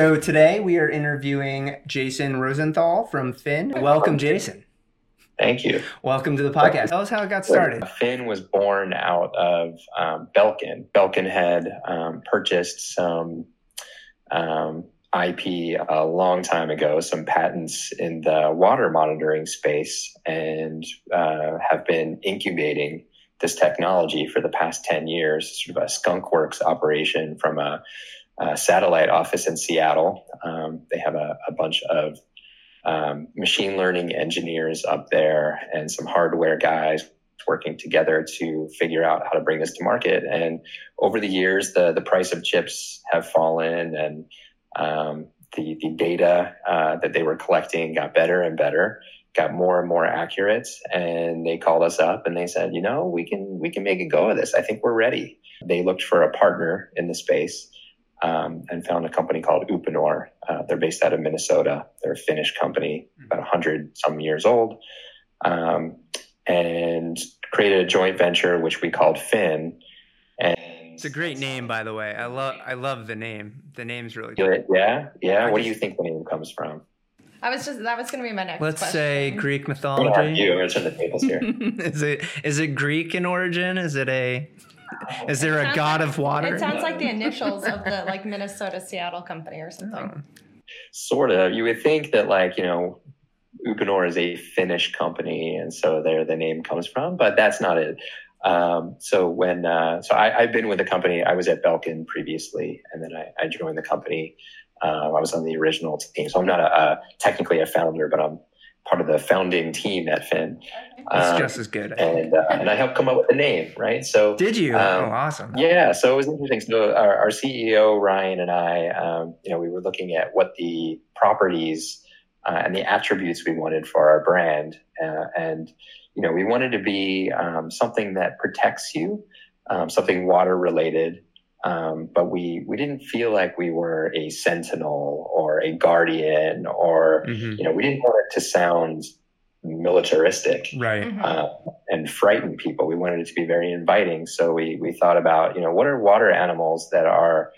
So today we are interviewing Jason Rosenthal from Fin. Welcome, Jason. Thank you. Welcome to the podcast. Tell us how it got started. Fin was born out of Belkin. Belkin had purchased some IP a long time ago, some patents in the water monitoring space, and have been incubating this technology for the past 10 years, sort of a skunk works operation from a satellite office in Seattle. They have a bunch of machine learning engineers up there and some hardware guys working together to figure out how to bring this to market. And over the years, the price of chips have fallen, and the data that they were collecting got better and better, got more and more accurate. And they called us up and they said, you know, we can make a go of this. I think we're ready. They looked for a partner in the space. And found a company called Uponor. They're based out of Minnesota. They're a Finnish company, about 100 some years old, and created a joint venture which we called Finn. And it's a great name, by the way. I love the name. The name's really good. Yeah. What do you think the name comes from? That was going to be my next question. Let's say Greek mythology. What are you? I'm going to turn the tables here. Is it Greek in origin? Is there a god of water? It sounds like the initials of the Minnesota Seattle company or something. Sort of. You would think that Uponor is a Finnish company, and so there the name comes from, but that's not it. I've been with the company. I was at Belkin previously, and then I joined the company. I was on the original team, so I'm not technically a founder, but I'm part of the founding team at Fin. It's just as good. And I helped come up with the name, right? So did you? Awesome. Yeah. So it was interesting. So our CEO, Ryan, and I, we were looking at what the properties and the attributes we wanted for our brand. And we wanted to be something that protects you, something water related. But we didn't feel like we were a sentinel or a guardian or, we didn't want it to sound militaristic, right? And frighten people. We wanted it to be very inviting. So we thought about, what are water animals that are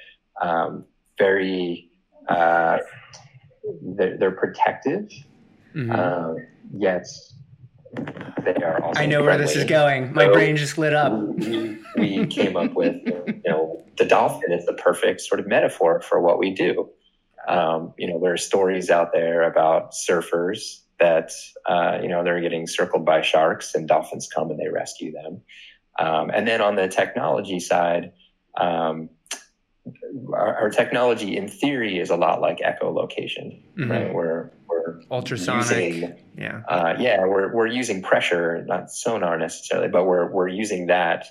very, they're protective, yet they are also I know friendly. Where this is going. My brain just lit up. We came up with, the dolphin is the perfect sort of metaphor for what we do. There are stories out there about surfers that, they're getting circled by sharks, and dolphins come and they rescue them. And then on the technology side, our technology in theory is a lot like echolocation, right? We're ultrasonic. We're using pressure, not sonar necessarily, but we're using that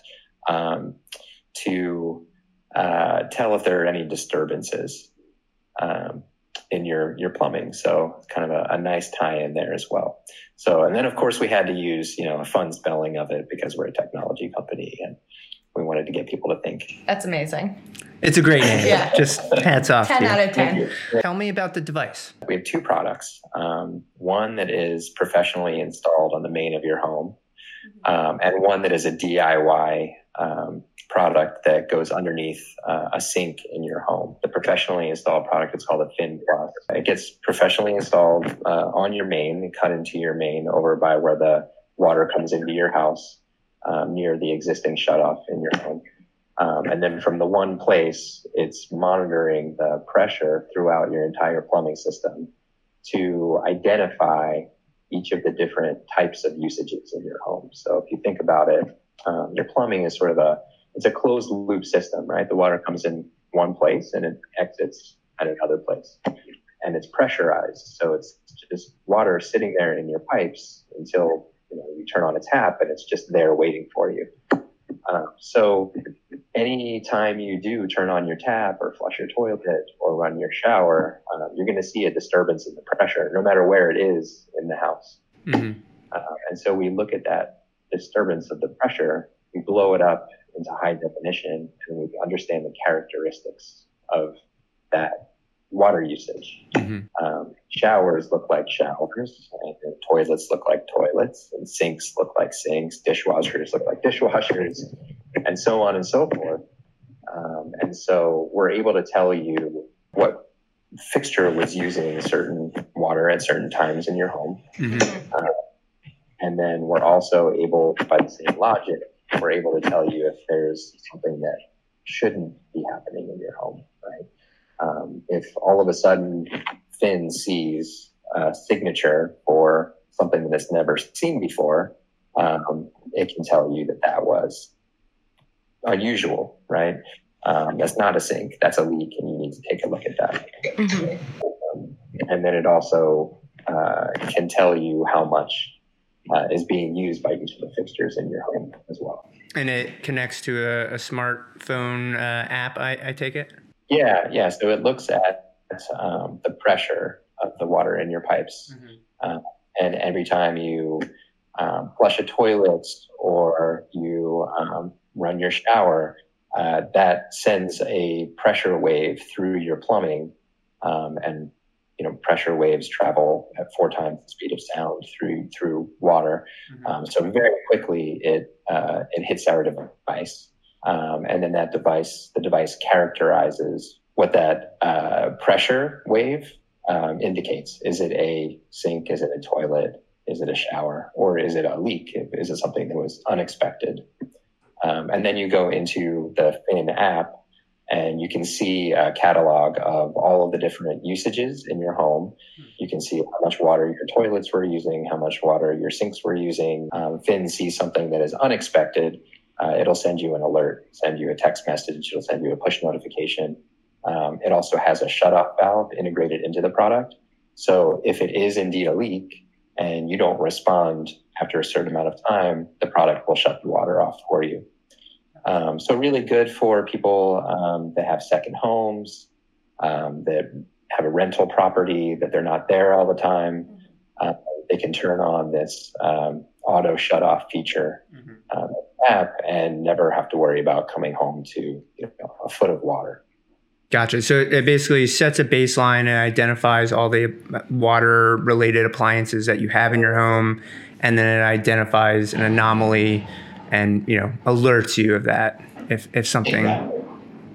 to tell if there are any disturbances in your plumbing. So kind of a nice tie in there as well. So, and then of course we had to use, a fun spelling of it because we're a technology company and we wanted to get people to think. That's amazing. It's a great name. Yeah. Just hats off. 10 out of 10. Tell me about the device. We have two products. One that is professionally installed on the main of your home, and one that is a DIY product that goes underneath a sink in your home. The professionally installed product is called a Fin Plus. It gets professionally installed on your main, cut into your main over by where the water comes into your house, near the existing shutoff in your home. And then from the one place, it's monitoring the pressure throughout your entire plumbing system to identify each of the different types of usages in your home. So if you think about it, your plumbing is sort of a closed loop system, right? The water comes in one place and it exits at another place, and it's pressurized. So it's just water sitting there in your pipes until you turn on a tap, and it's just there waiting for you. So any time you do turn on your tap or flush your toilet or run your shower, you're going to see a disturbance in the pressure, no matter where it is in the house. And so we look at that disturbance of the pressure, we blow it up into high definition, and we understand the characteristics of that water usage. Showers look like showers, and toilets look like toilets, and sinks look like sinks, dishwashers look like dishwashers, and so on and so forth. And so we're able to tell you what fixture was using certain water at certain times in your home. Mm-hmm. And then we're also able, by the same logic, we're able to tell you if there's something that shouldn't be happening in your home, right? If all of a sudden Finn sees a signature for something that's never seen before, it can tell you that that was unusual, right? That's not a sink, that's a leak, and you need to take a look at that. Mm-hmm. And then it also can tell you how much is being used by each of the fixtures in your home as well. And it connects to a smartphone app, I take it? Yeah. So it looks at the pressure of the water in your pipes. Mm-hmm. And every time you flush a toilet or you run your shower, that sends a pressure wave through your plumbing, and pressure waves travel at 4 times the speed of sound through water. Mm-hmm. So very quickly it hits our device, and then the device characterizes what that pressure wave indicates. Is it a sink? Is it a toilet? Is it a shower? Or is it a leak? Is it something that was unexpected? And then you go into the Fin app, and you can see a catalog of all of the different usages in your home. You can see how much water your toilets were using, how much water your sinks were using. Fin sees something that is unexpected. It'll send you an alert, send you a text message. It'll send you a push notification. It also has a shutoff valve integrated into the product. So if it is indeed a leak and you don't respond after a certain amount of time, the product will shut the water off for you. So really good for people that have second homes, that have a rental property, that they're not there all the time. They can turn on this auto shutoff feature app and never have to worry about coming home to a foot of water. Gotcha. So it basically sets a baseline and identifies all the water-related appliances that you have in your home, and then it identifies an anomaly and, alerts you of that if something.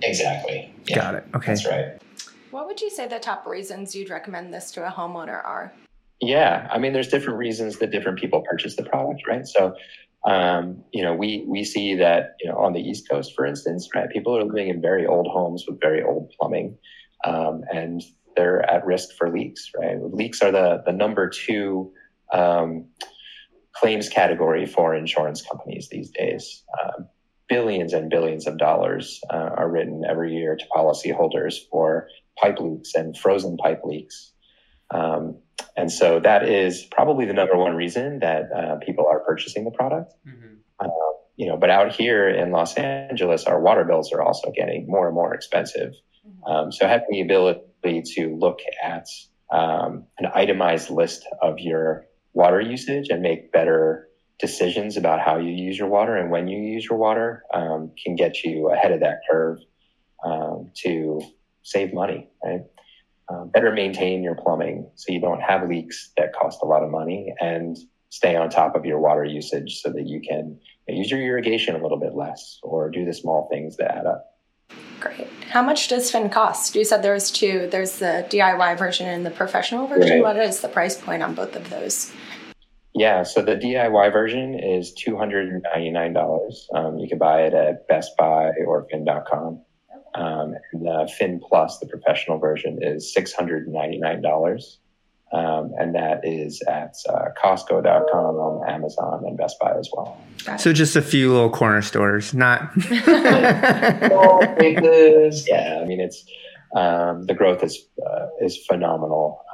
Exactly. Yeah. Got it. Okay. That's right. What would you say the top reasons you'd recommend this to a homeowner are? Yeah. I mean, there's different reasons that different people purchase the product, right? So, we see that, on the East Coast, for instance, right, people are living in very old homes with very old plumbing, and they're at risk for leaks, right? Leaks are the number 2, claims category for insurance companies these days. Billions and billions of dollars are written every year to policyholders for pipe leaks and frozen pipe leaks. And so that is probably the number 1 reason that people are purchasing the product. Mm-hmm. But out here in Los Angeles, our water bills are also getting more and more expensive. Mm-hmm. So having the ability to look at an itemized list of your water usage and make better decisions about how you use your water and when you use your water can get you ahead of that curve to save money, right? Better maintain your plumbing so you don't have leaks that cost a lot of money, and stay on top of your water usage so that you can use your irrigation a little bit less or do the small things that add up. Great. How much does Fin cost? You said there's 2. There's the DIY version and the professional version. Right. What is the price point on both of those? Yeah, so the DIY version is $299. You can buy it at Best Buy or Fin.com. And the Fin Plus, the professional version, is $699. And that is at Costco.com, on Amazon, and Best Buy as well. So just a few little corner stores, not... Yeah, I mean, it's the growth is phenomenal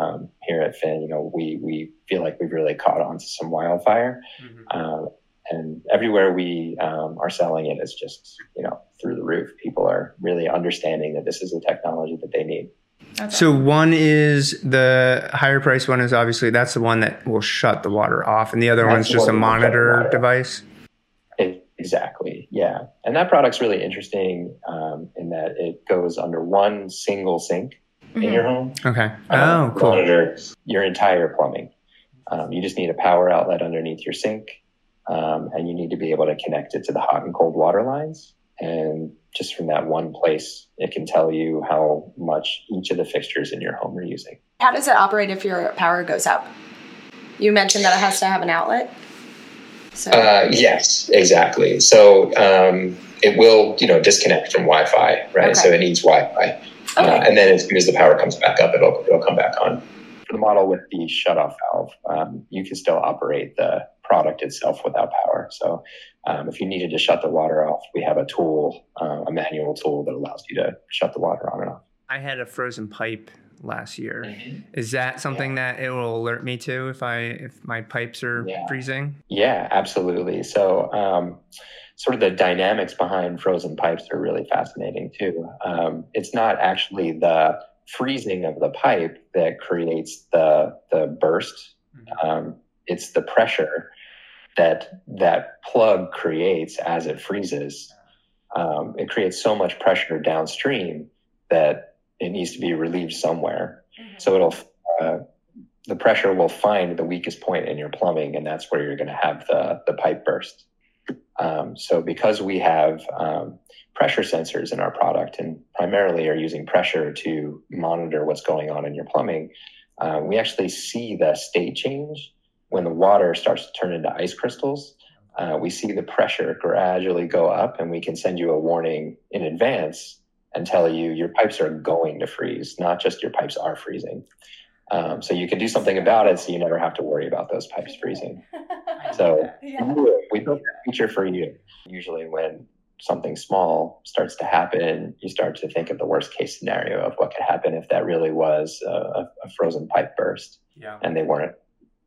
here at Fin. We feel like we've really caught on to some wildfire. Mm-hmm. And everywhere we are selling it, it's just, through the roof. People are really understanding that this is the technology that they need. That's so awesome. One is the higher price one is obviously that's the one that will shut the water off, and the other one's just a monitor device. Exactly. Yeah. And that product's really interesting in that it goes under one single sink in your home. Okay. Oh, cool. Monitors your entire plumbing. You just need a power outlet underneath your sink, and you need to be able to connect it to the hot and cold water lines. And just from that one place, it can tell you how much each of the fixtures in your home are using. How does it operate if your power goes out? You mentioned that it has to have an outlet. So. Yes, exactly. So it will, disconnect from Wi-Fi, right? Okay. So it needs Wi-Fi. Okay. And then as soon as the power comes back up, it'll come back on. For the model with the shutoff valve, you can still operate the product itself without power. So if you needed to shut the water off, we have a tool, a manual tool that allows you to shut the water on and off. I had a frozen pipe last year. Mm-hmm. Is that something that it will alert me to if my pipes are freezing? Yeah, absolutely. So sort of the dynamics behind frozen pipes are really fascinating too. It's not actually the freezing of the pipe that creates the burst. Mm-hmm. It's the pressure that plug creates as it freezes. It creates so much pressure downstream that it needs to be relieved somewhere. Mm-hmm. So the pressure will find the weakest point in your plumbing, and that's where you're going to have the pipe burst. So because we have pressure sensors in our product and primarily are using pressure to monitor what's going on in your plumbing, we actually see the state change. When the water starts to turn into ice crystals, we see the pressure gradually go up, and we can send you a warning in advance and tell you your pipes are going to freeze, not just your pipes are freezing. So you can do something about it so you never have to worry about those pipes freezing. So we built that feature for you. Usually when something small starts to happen, you start to think of the worst case scenario of what could happen if that really was a frozen pipe burst and they weren't.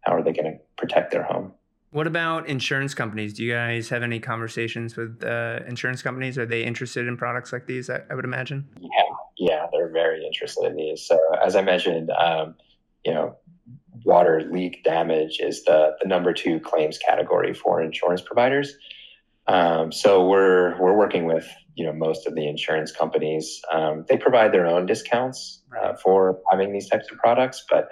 How are they going to protect their home? What about insurance companies? Do you guys have any conversations with insurance companies? Are they interested in products like these, I would imagine? Yeah, they're very interested in these. So as I mentioned, water leak damage is the number 2 claims category for insurance providers. So we're working with, most of the insurance companies. They provide their own discounts for having these types of products, but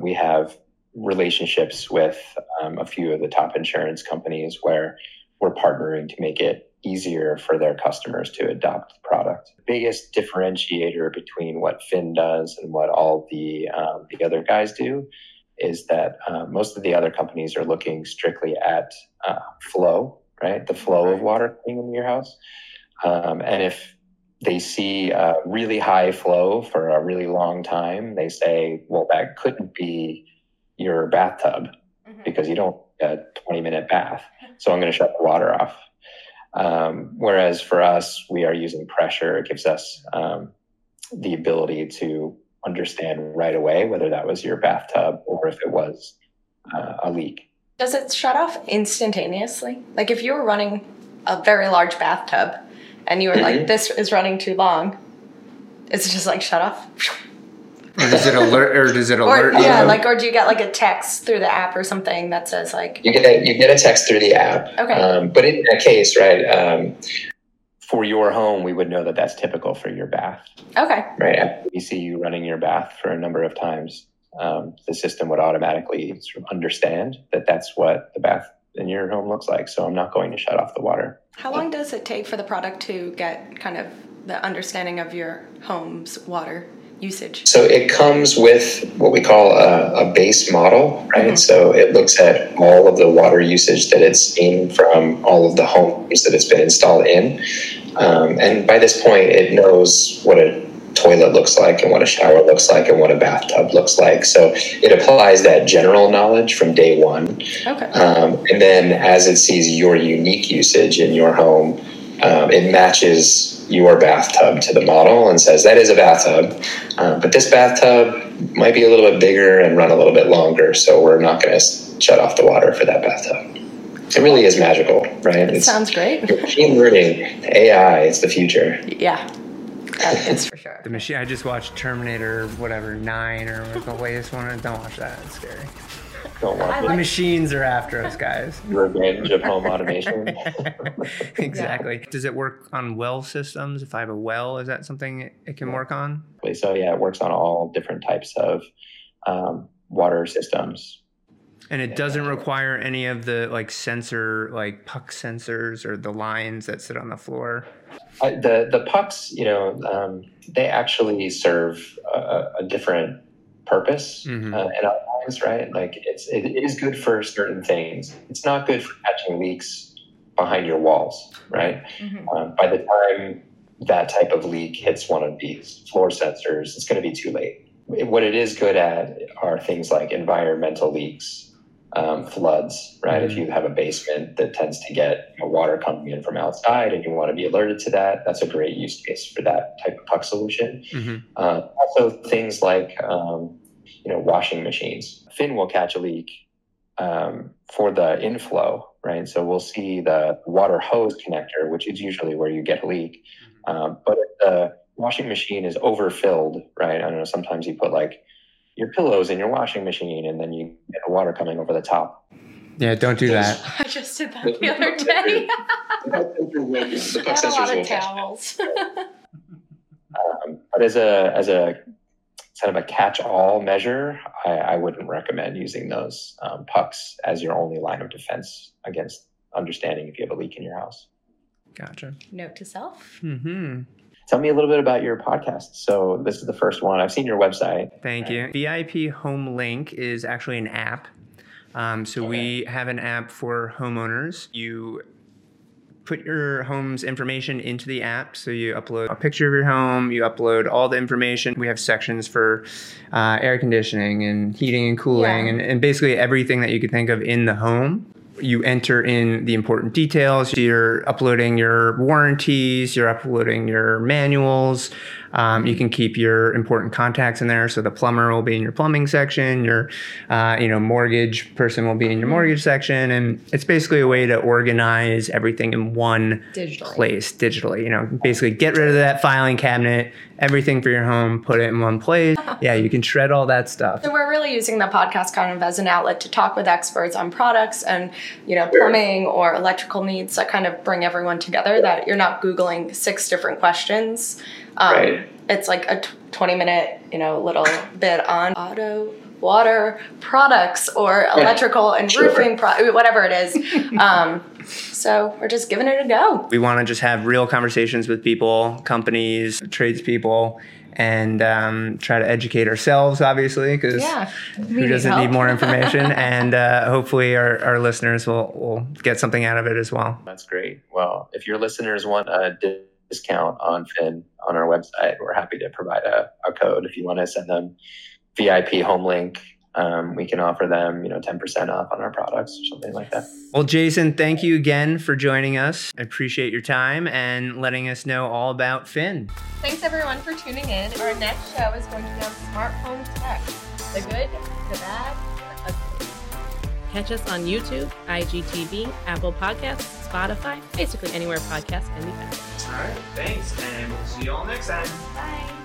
we have relationships with a few of the top insurance companies where we're partnering to make it easier for their customers to adopt the product. The biggest differentiator between what Finn does and what all the other guys do is that most of the other companies are looking strictly at flow, right? The flow of water coming into your house. And if they see a really high flow for a really long time, they say, well, that couldn't be your bathtub because you don't get a 20-minute bath. So I'm going to shut the water off. Whereas for us, we are using pressure. It gives us the ability to understand right away whether that was your bathtub or if it was a leak. Does it shut off instantaneously? Like if you were running a very large bathtub and you were like, this is running too long, is it just like shut off? Or does it alert? Yeah, or do you get a text through the app or something that says you get a text through the app? Okay. But in that case, right, for your home, we would know that that's typical for your bath. Okay. Right. After we see you running your bath for a number of times, the system would automatically sort of understand that that's what the bath in your home looks like. So I'm not going to shut off the water. How long does it take for the product to get kind of the understanding of your home's water usage? So it comes with what we call a base model, right? Mm-hmm. So it looks at all of the water usage that it's seen from all of the homes that it's been installed in. And by this point, it knows what a toilet looks like and what a shower looks like and what a bathtub looks like. So it applies that general knowledge from day one. Okay. And then as it sees your unique usage in your home, it matches your bathtub to the model and says, that is a bathtub, but this bathtub might be a little bit bigger and run a little bit longer, so we're not going to shut off the water for that bathtub. It really is magical, right? It sounds great. Machine learning, AI, it's the future. Yeah, that is for sure. The machine. I just watched Terminator, 9 or the latest one. Don't watch that. It's scary. The machines are after us, guys. Revenge of home automation. Exactly. Yeah. Does it work on well systems? If I have a well, is that something it can work on? So, it works on all different types of water systems. And it doesn't require any of the like sensor, like puck sensors or the lines that sit on the floor. The pucks, you know, they actually serve a different purpose. Mm-hmm. And other lines, right? Like it is good for certain things. It's not good for catching leaks behind your walls, right? Mm-hmm. By the time that type of leak hits one of these floor sensors, it's going to be too late. What it is good at are things like environmental leaks. Floods, right? Mm-hmm. If you have a basement that tends to get water coming in from outside and you want to be alerted to that, that's a great use case for that type of puck solution. Mm-hmm. Also things like, you know, washing machines. Fin will catch a leak for the inflow, right? So we'll see the water hose connector, which is usually where you get a leak. But if the washing machine is overfilled, right? I don't know, sometimes you put like your pillows in your washing machine, and then you get water coming over the top. Yeah, don't do that. I just did that the other day. The puck sensors will catch that. But as a kind of a catch-all measure, I wouldn't recommend using those pucks as your only line of defense against understanding if you have a leak in your house. Gotcha. Note to self. Mm-hmm. Tell me a little bit about your podcast. So this is the first one. I've seen your website. Thank you. VIP Home Link is actually an app. We have an app for homeowners. You put your home's information into the app. So you upload a picture of your home. You upload all the information. We have sections for air conditioning and heating and cooling and basically everything that you could think of in the home. You enter in the important details. You're uploading your warranties. You're uploading your manuals. You can keep your important contacts in there. So the plumber will be in your plumbing section. Your, mortgage person will be in your mortgage section. And it's basically a way to organize everything in one place digitally. You know, basically get rid of that filing cabinet. Everything for your home, put it in one place. Yeah, you can shred all that stuff. So we're really using the podcast kind of as an outlet to talk with experts on products and, you know, plumbing or electrical needs that kind of bring everyone together, that you're not Googling 6 different questions. Right. It's like a 20-minute, little bit on auto, water, products or electrical and roofing, whatever it is. So we're just giving it a go. We want to just have real conversations with people, companies, tradespeople, and try to educate ourselves, obviously, because who doesn't need more information? And hopefully our listeners will get something out of it as well. That's great. Well, if your listeners want a discount on Fin on our website, we're happy to provide a code. If you want to send them VIP Home Link, we can offer them, 10% off on our products or something like that. Well, Jason, thank you again for joining us. I appreciate your time and letting us know all about Fin. Thanks, everyone, for tuning in. Our next show is going to be on smart home tech. The good, the bad, the ugly. Catch us on YouTube, IGTV, Apple Podcasts, Spotify, basically anywhere podcasts can be found. All right, thanks, and we'll see you all next time. Bye.